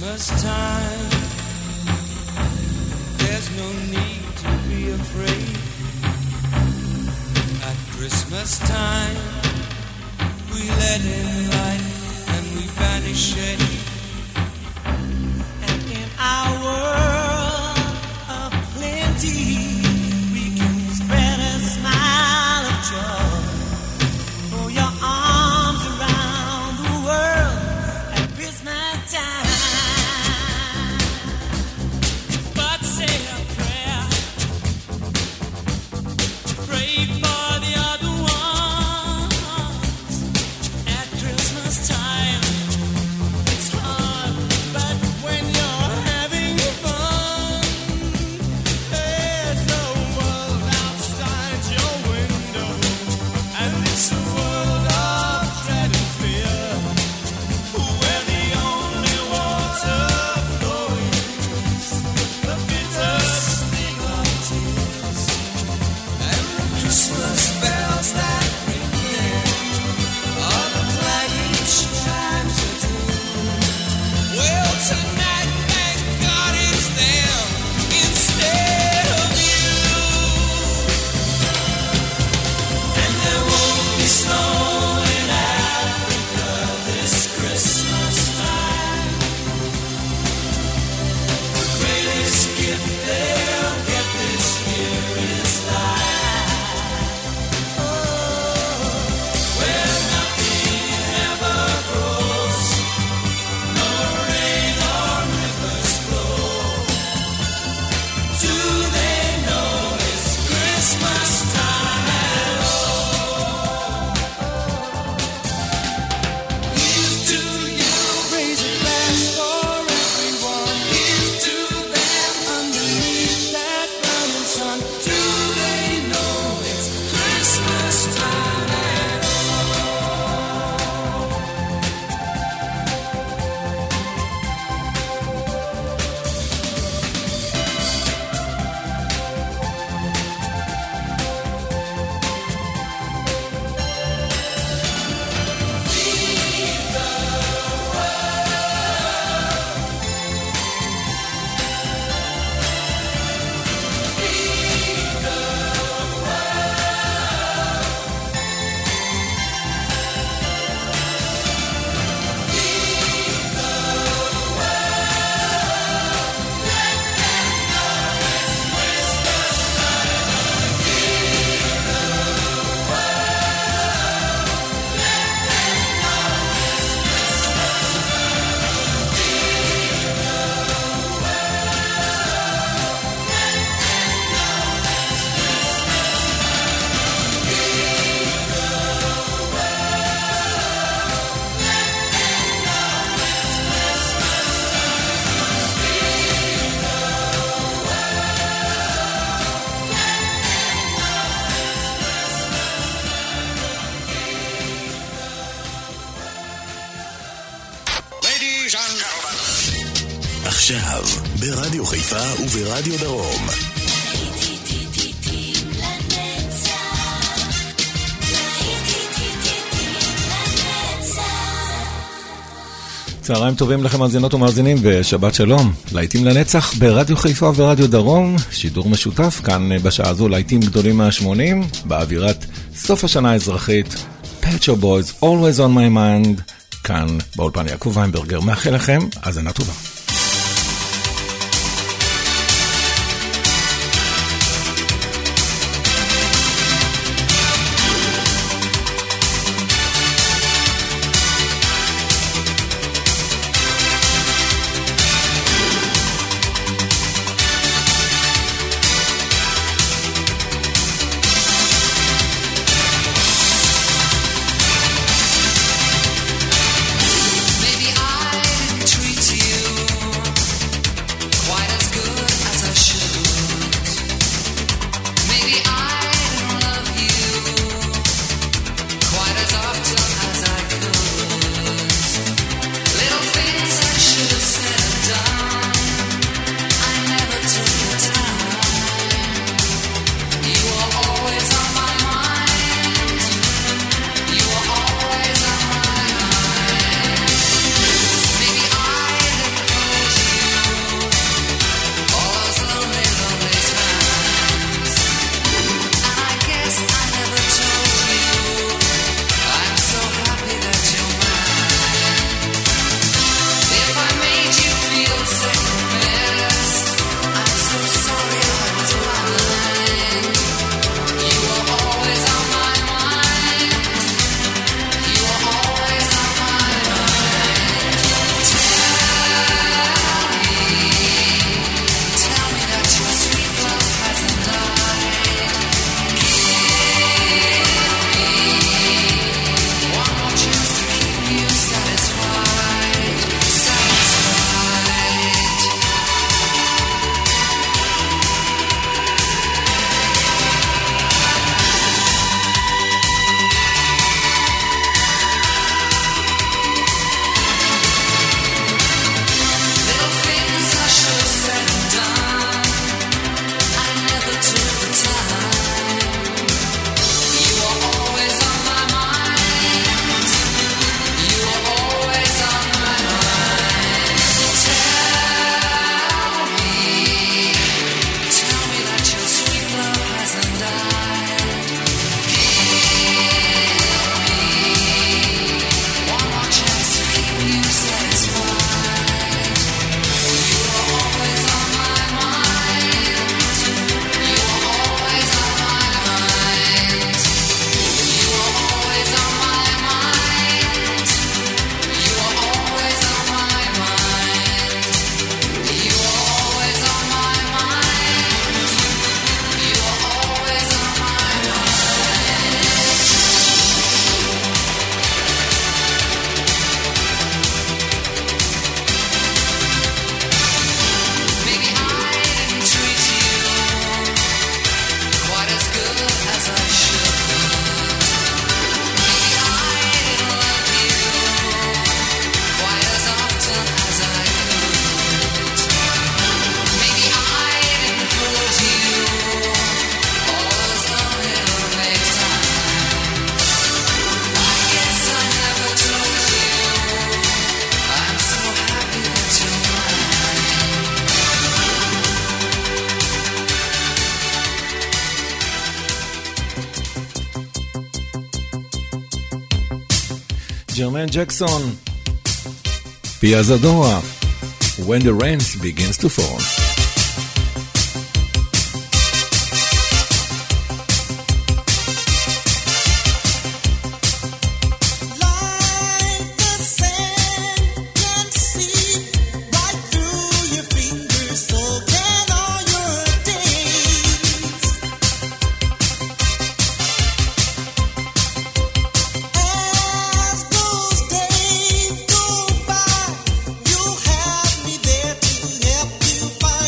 Christmas time. There's no need to be afraid. At Christmas time, we let in light and we banish shade. And in our world of plenty, we can spread a smile of joy. Throw your arms around the world at Christmas time. עכשיו, ברדיו חיפה וברדיו דרום. צהריים טובים לכם מאזינות ומאזינים ושבת שלום. להיטים לנצח ברדיו חיפה וברדיו דרום, שידור משותף כאן בשעה זו להיטים גדולים מה-80, באווירת סוף השנה האזרחית, Pet Shop Boys, Always on my mind, כאן באולפן יעקוב איימברגר, מאחל לכם האזנה טובה. Maybe I treat you ג'רמן ג'קסון, פיאזדורה, When the Rain Begins to Fall. Bye.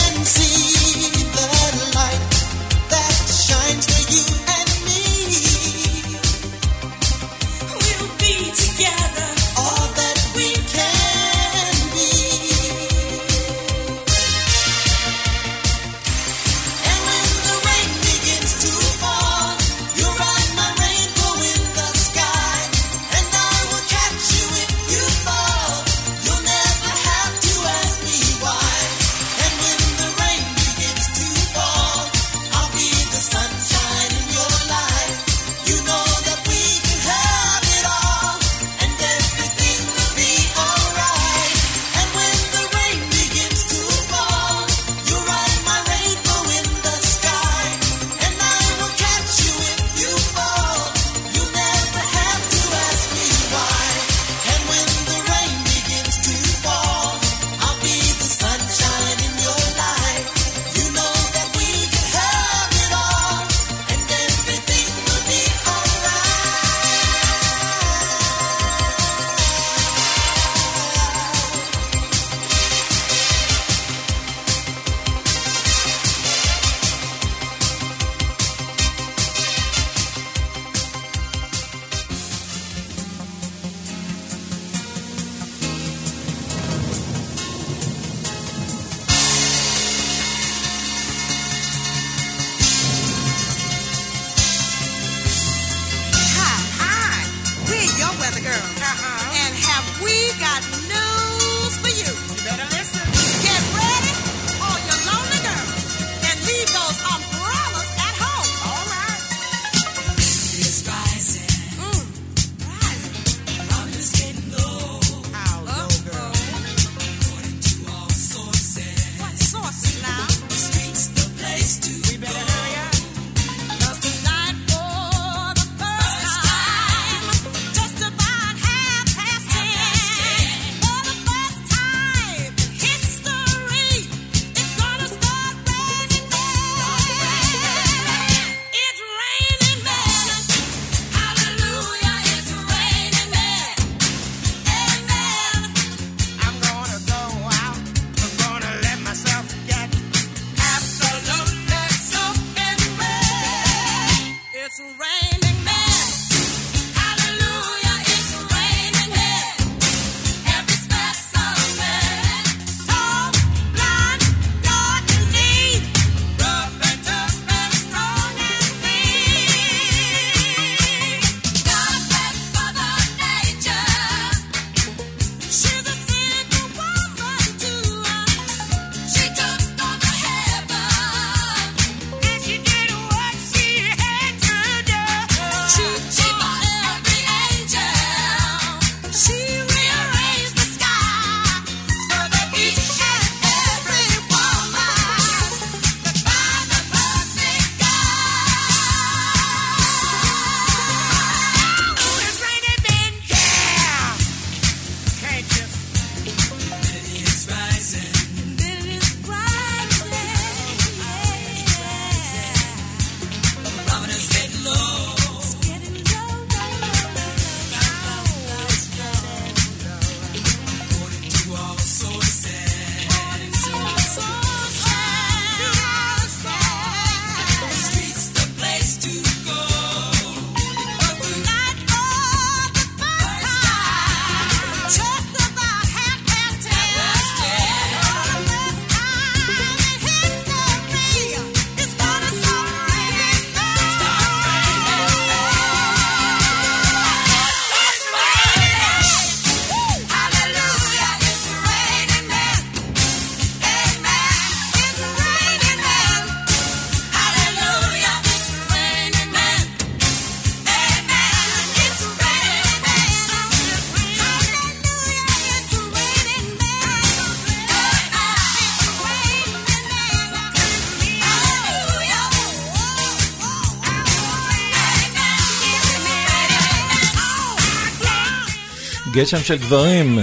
גשם של גברים,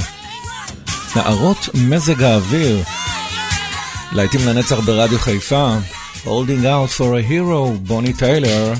נערות מזג האוויר, להיטים לנצח ברדיו חיפה, Holding Out for a Hero, בוני טיילר.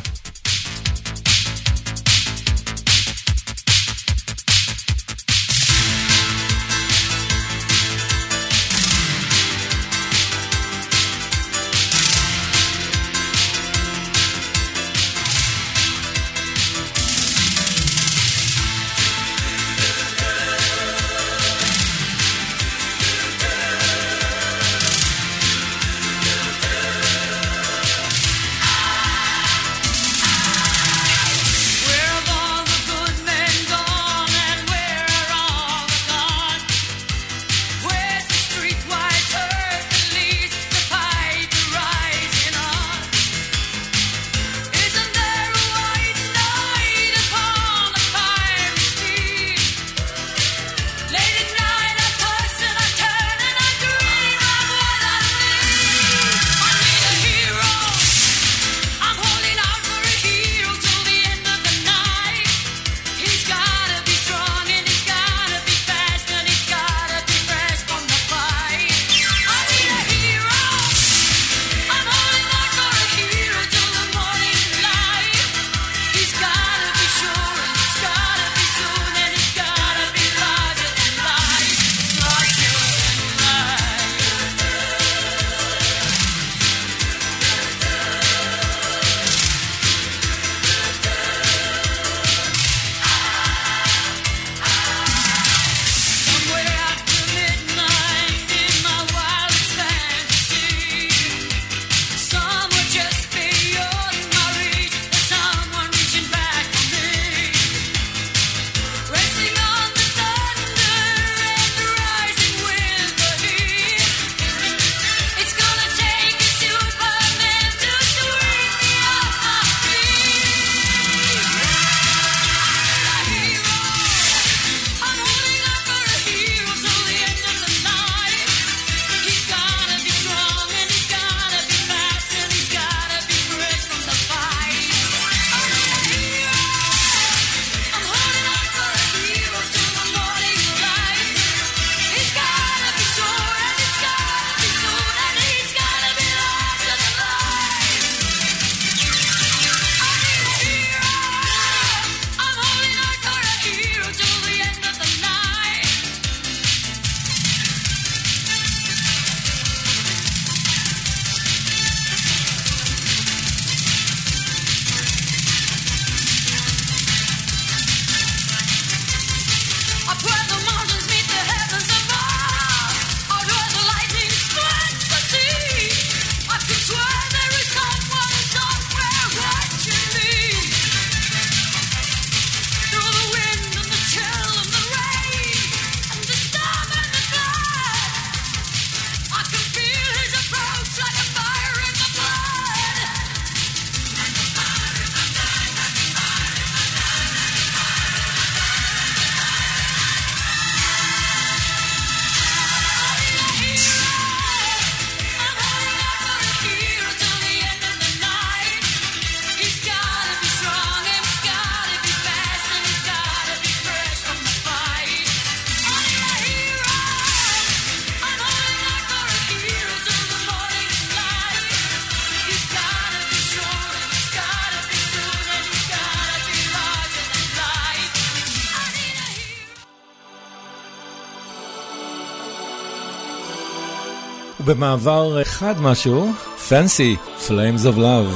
במעבר אחד משהו, Fancy, Flames of Love.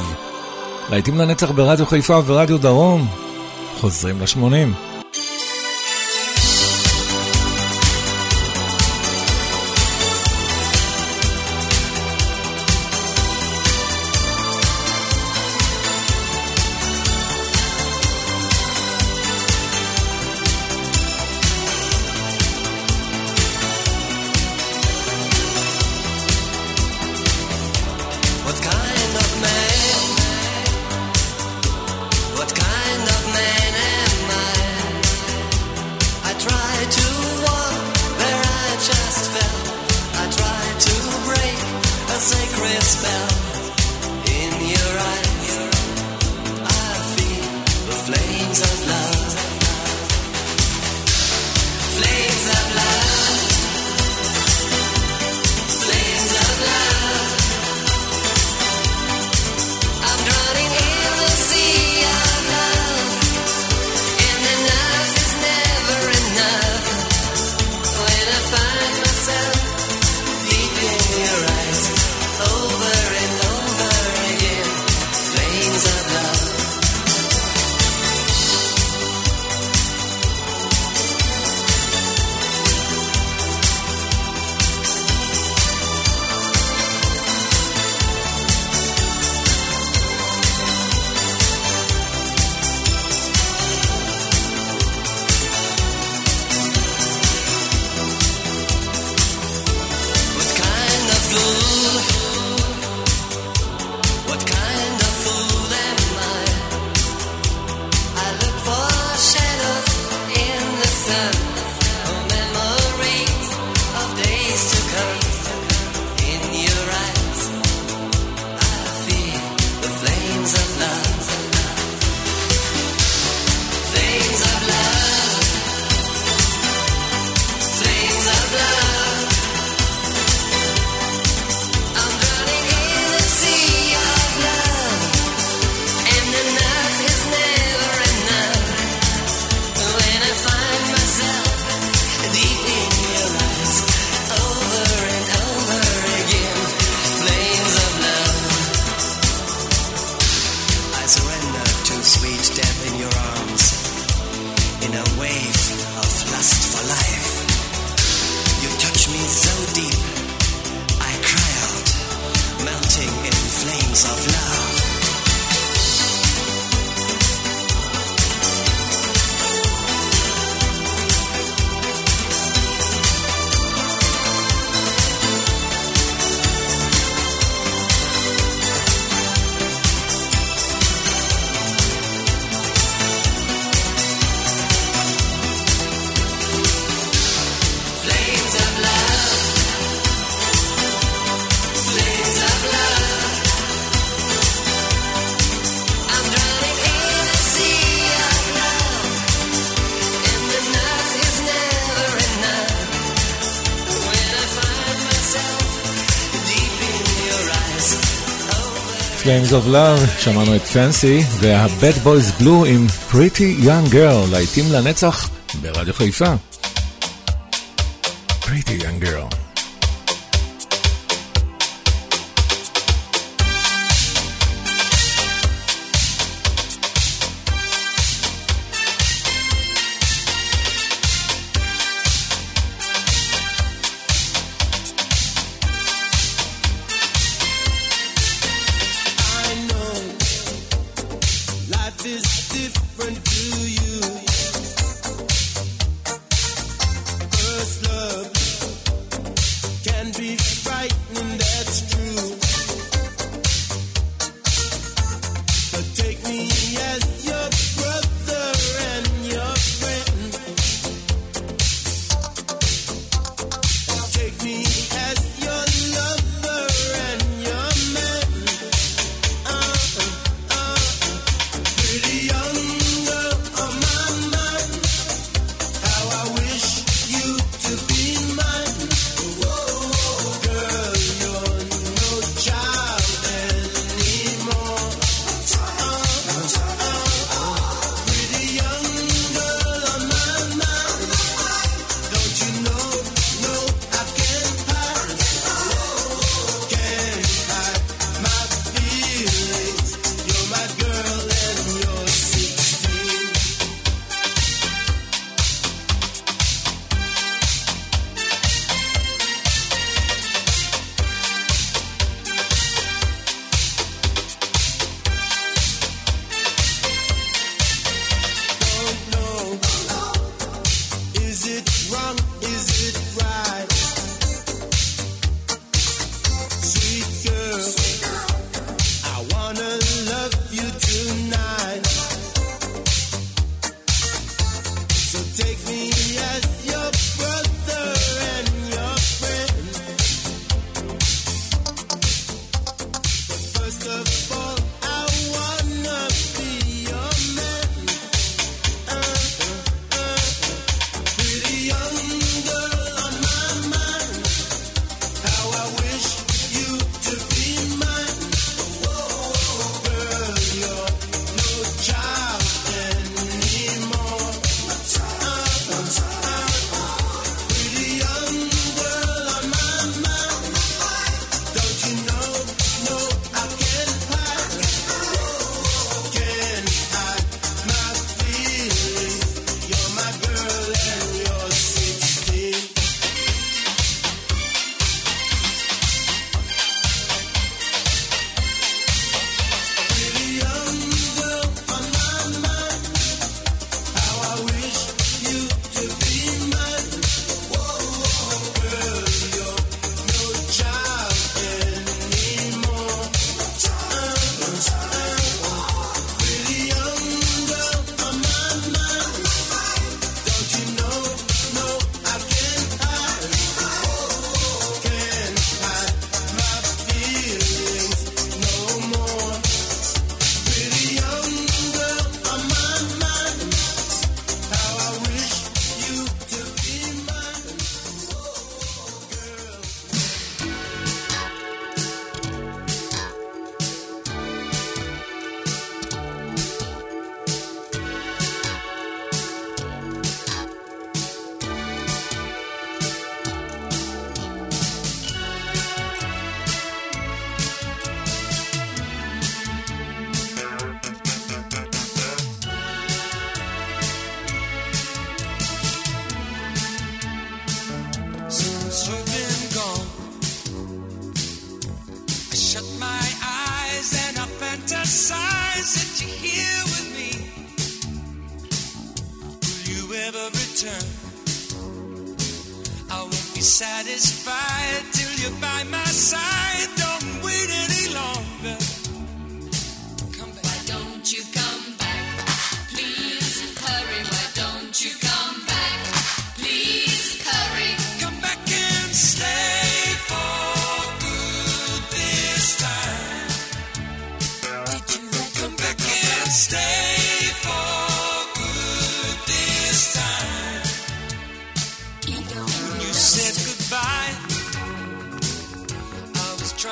להיטים לנצח ברדיו חיפה ורדיו דרום. חוזרים לשמונים. What kind of man am I? Six Games of Love, שמענו את Fancy, וה-Bad Boys Blue עם Pretty Young Girl, להיטים לנצח ברדיו חיפה. Pretty Young Girl.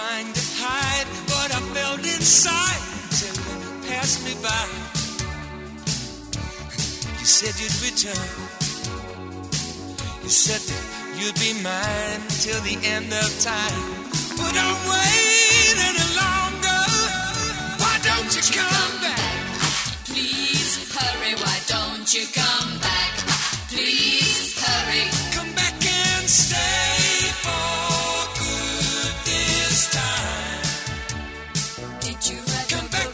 Trying to hide, but I felt it silence and passed me by. You said you'd return. You said that you'd be mine till the end of time. But I'm waiting longer. Why don't you come back? Please hurry, why don't you come back? Please hurry. Come back and stay for good this time. Come back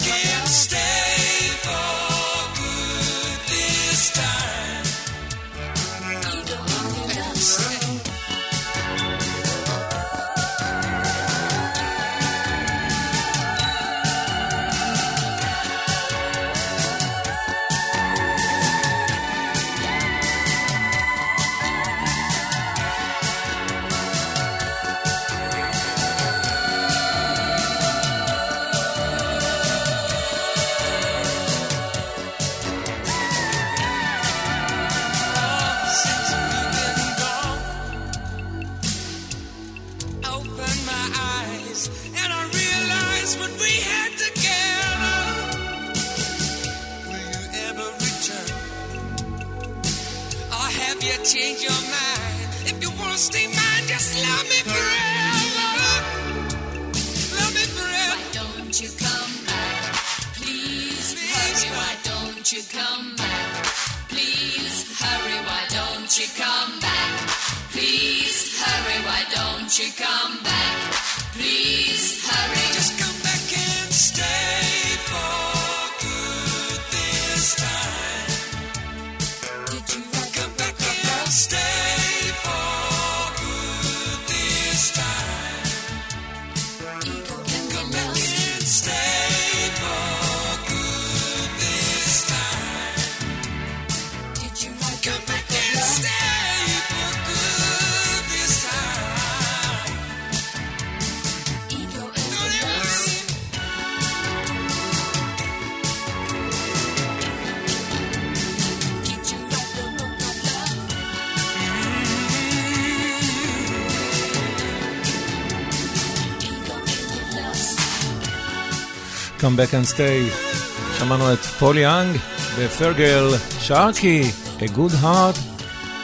and stay. שמענו את פול יאנג ופרגל שרקי, a good heart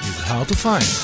is hard to find.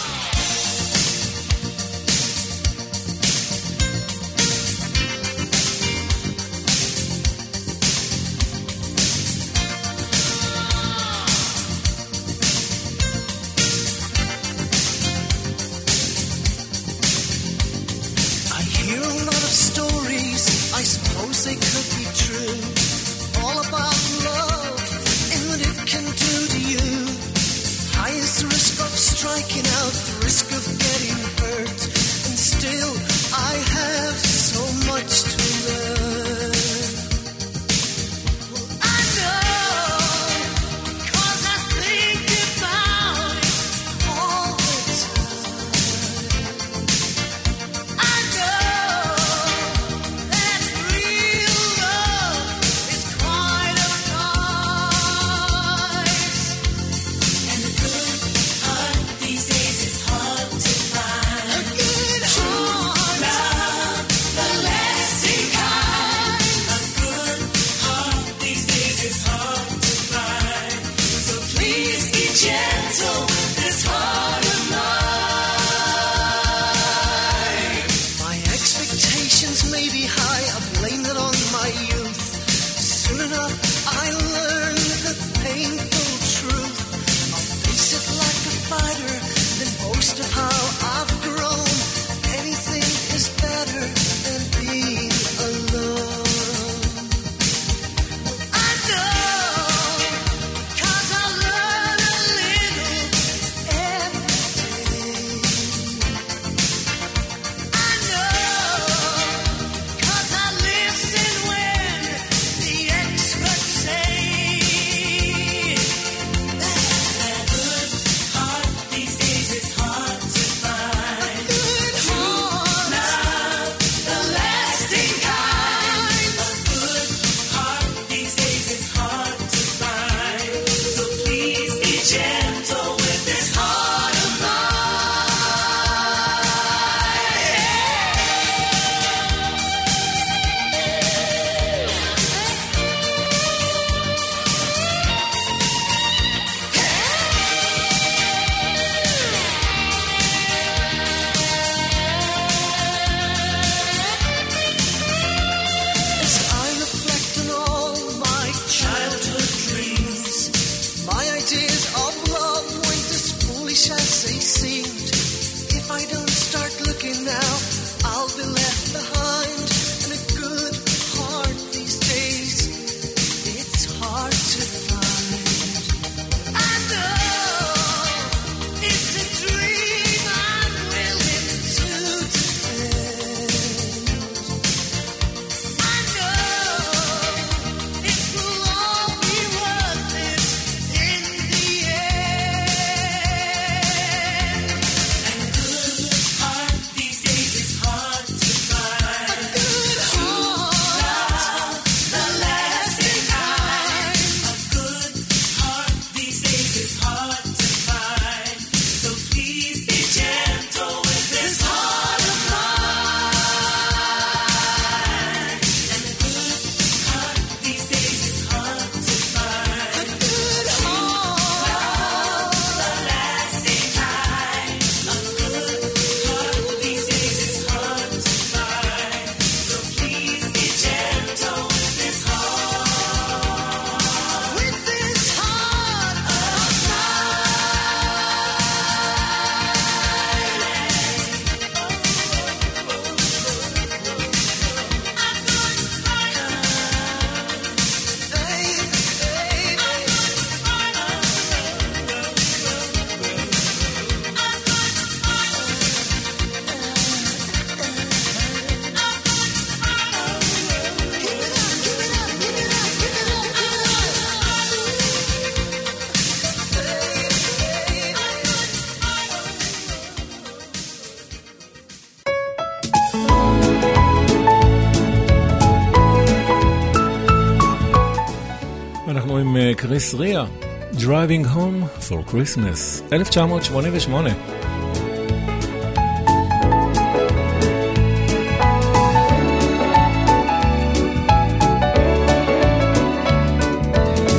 קריס ריה, Driving Home for Christmas, 1988.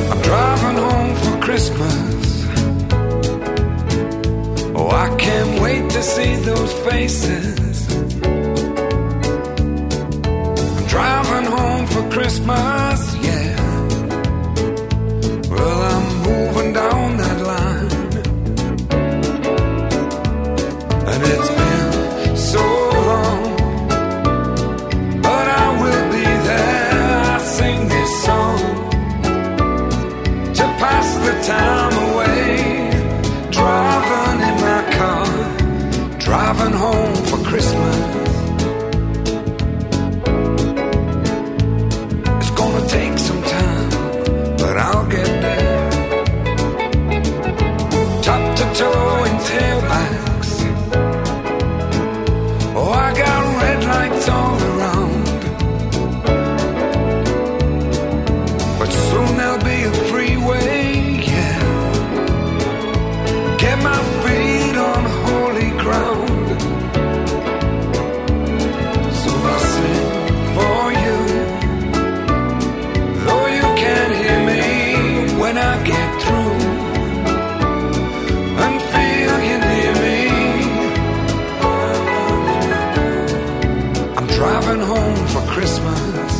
I'm driving home for Christmas. Oh, I can't wait to see those faces. I'm driving home for Christmas, yeah. Well, I'm moving down that line, and it's been so long, but I will be there. I sing this song to pass the time away, driving in my car, driving home for Christmas. It's gonna take some time, but I'll get there. All around, but soon there'll be a freeway, yeah. Get my feet on holy ground, so I sing for you, though you can't hear me when I get through, and feel you near me. Driving home for Christmas.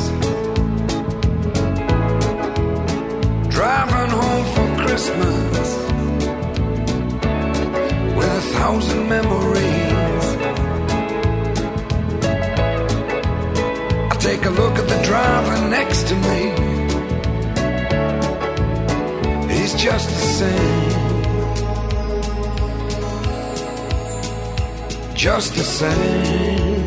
Driving home for Christmas with 1,000 memories. I take a look at the driver next to me. He's just the same. Just the same.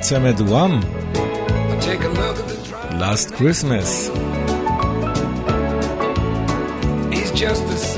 צמד וואם, Last Christmas. He's just the same.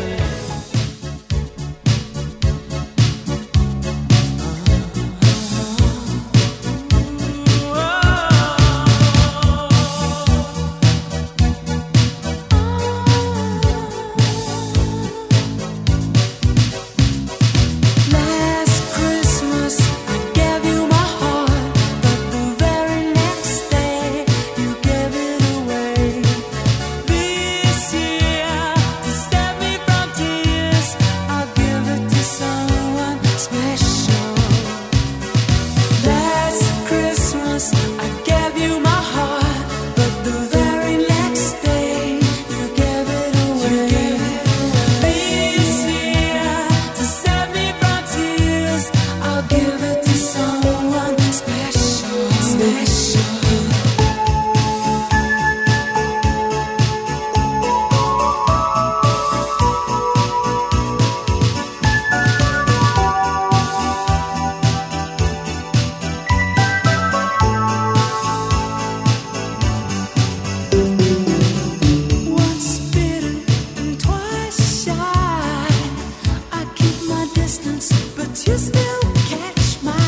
Catch my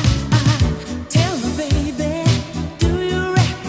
eye, tell me baby, do you recognize?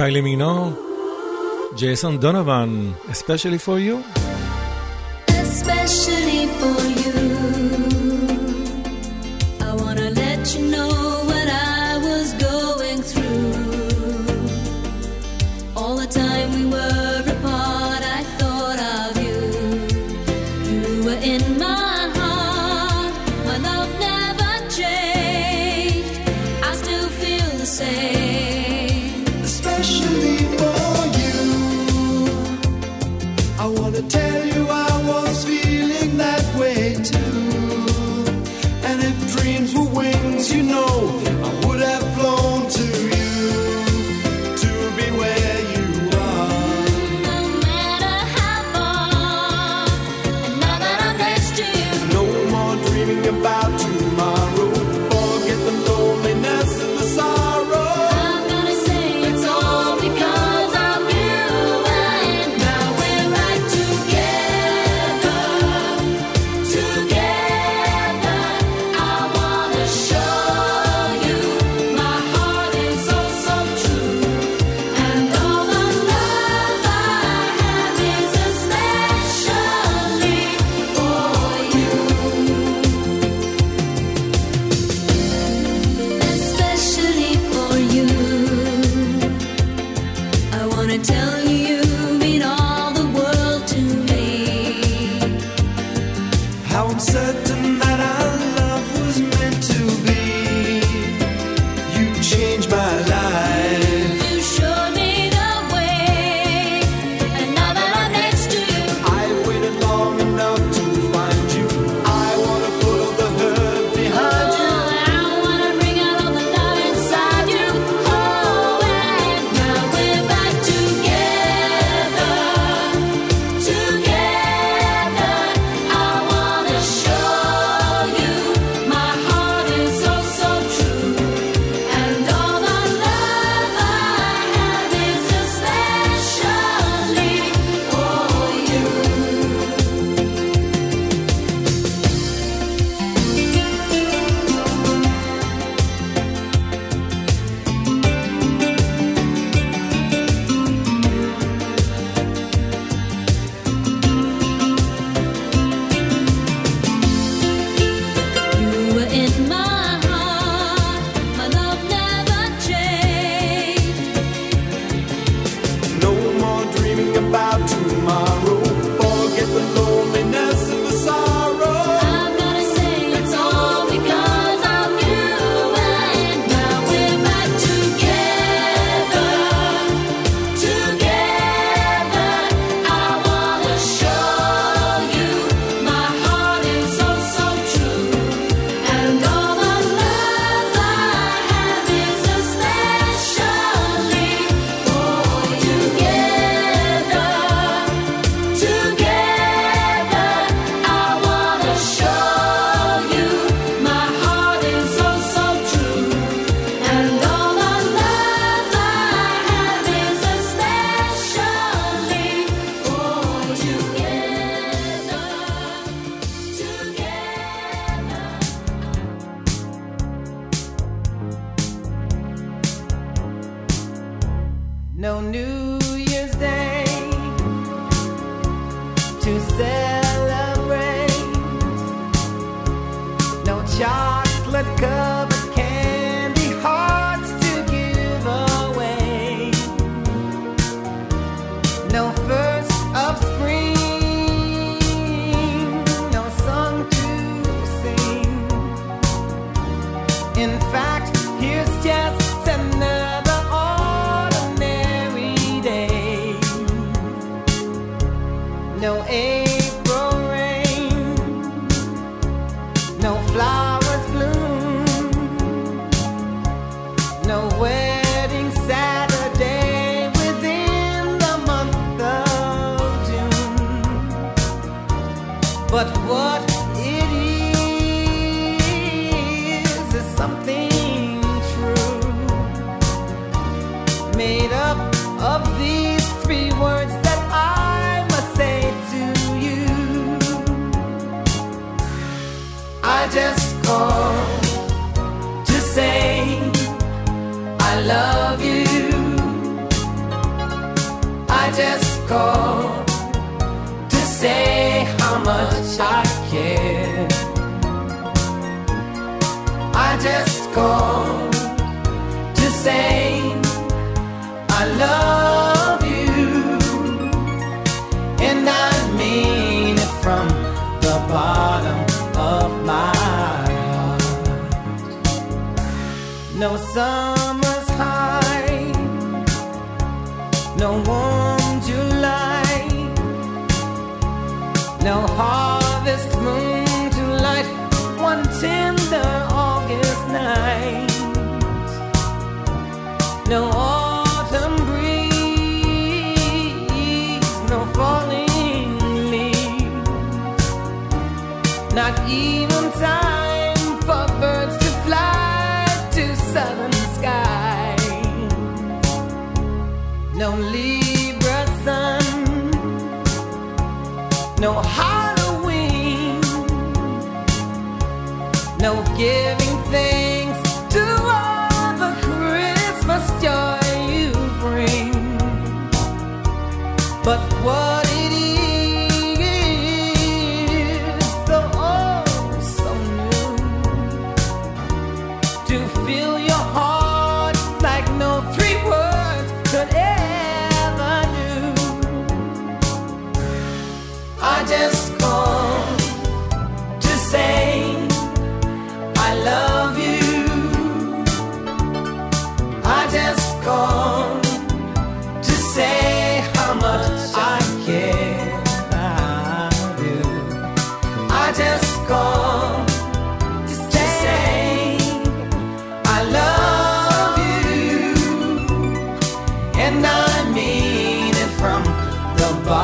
קיילי מינור, ג'ייסון דונובן, especially for you, especially for you. I want to let you know what I was going through. All the time we were apart, I thought of you. You were in my heart. My love never changed. I still feel the same. Tell you I was feeling that way too. And if dreams were wings, you know I would have flown to you, to be where you are. No matter how far, and now that I'm next to you, no more dreaming about tomorrow. Forget the loneliness and the sorrow. I'm gonna say it's all because love you wrong to say how much I care. I just called to say I love you, and I mean it from the bottom of my heart. No summer's high, no warm July, no harvest moon to light one tender August night, no autumn breeze, no falling leaves, not even time for birds to fly to southern sky, no Libra sun, no Halloween, no giving thanks to all the Christmas joy you bring. But what it is, so oh so new, to feel your heart like no three words could ever do. I just called to say I love you. I just called to say how much I care about you. I just called to say I love you, and I mean it from the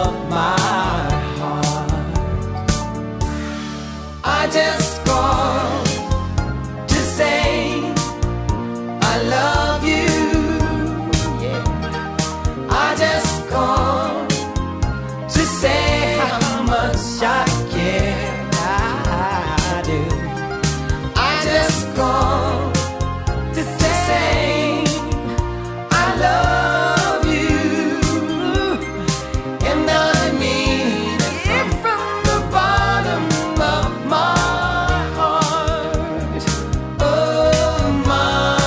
of my heart. I just called to say I love you. I just called to say how much I care. I do. I just called to say I love you, and I mean it from the bottom of my heart. Oh my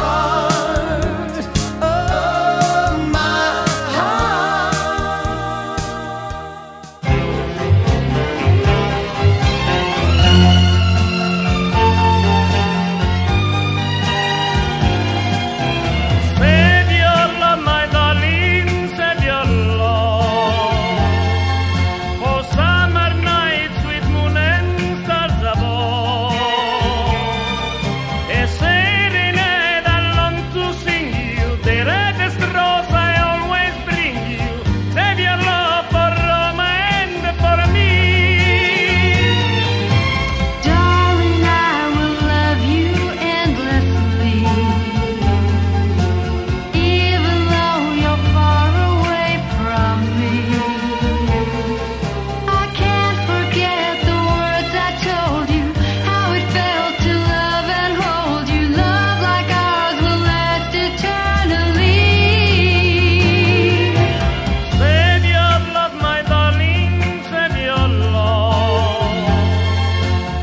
heart, oh my heart. Save your love, my darling, save your love for summer nights with moon and stars above. A serenade I long to sing you, the reddest rose I always bring you. Save your love for Roma and for me. Darling, I will love you endlessly, even though you're far away from me. I can't forget the words I told you, how it felt to love and hold you. Love like ours will last eternally. Save your love, my darling, save your love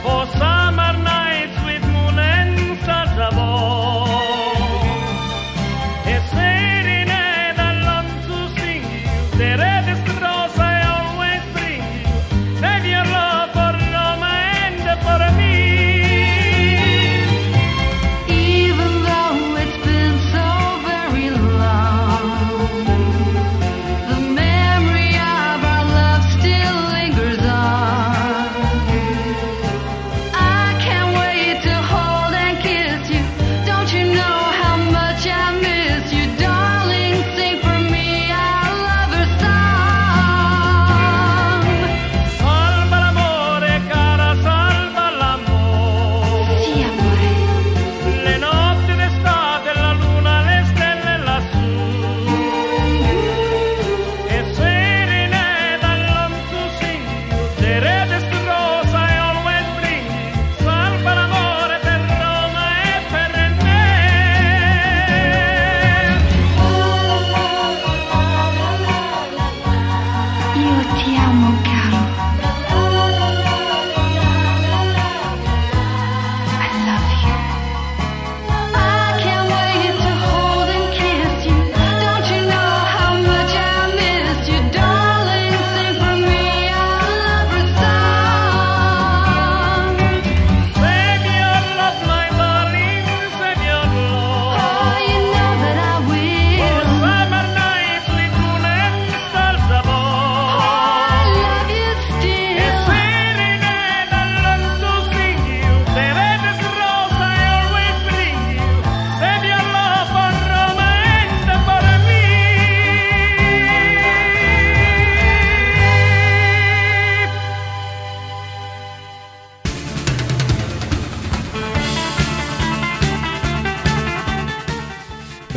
for summer nights with moon and stars above. A serenade I long to sing you, the reddest rose I always bring you. Save your love for Roma and for me. Even though it's been so very long, the memory of our love still lingers on. I can't wait to hold and kiss you. Don't you know how much I miss you, darling? Sing for me our lover's song.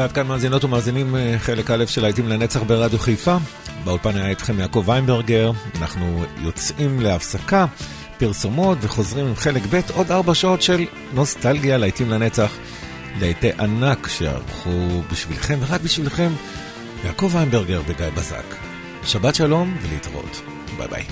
עד כאן מאזינות ומאזינים חלק א' של להיטים לנצח ברדיו חיפה. באולפן היה איתכם יעקב איימברגר. אנחנו יוצאים להפסקה, פרסומות, וחוזרים עם חלק ב' עוד 4 שעות של נוסטלגיה, להיטים לנצח, להיטי ענק שערכו בשבילכם ורק בשבילכם יעקב איימברגר וגיא בזק. שבת שלום ולהתראות. ביי ביי.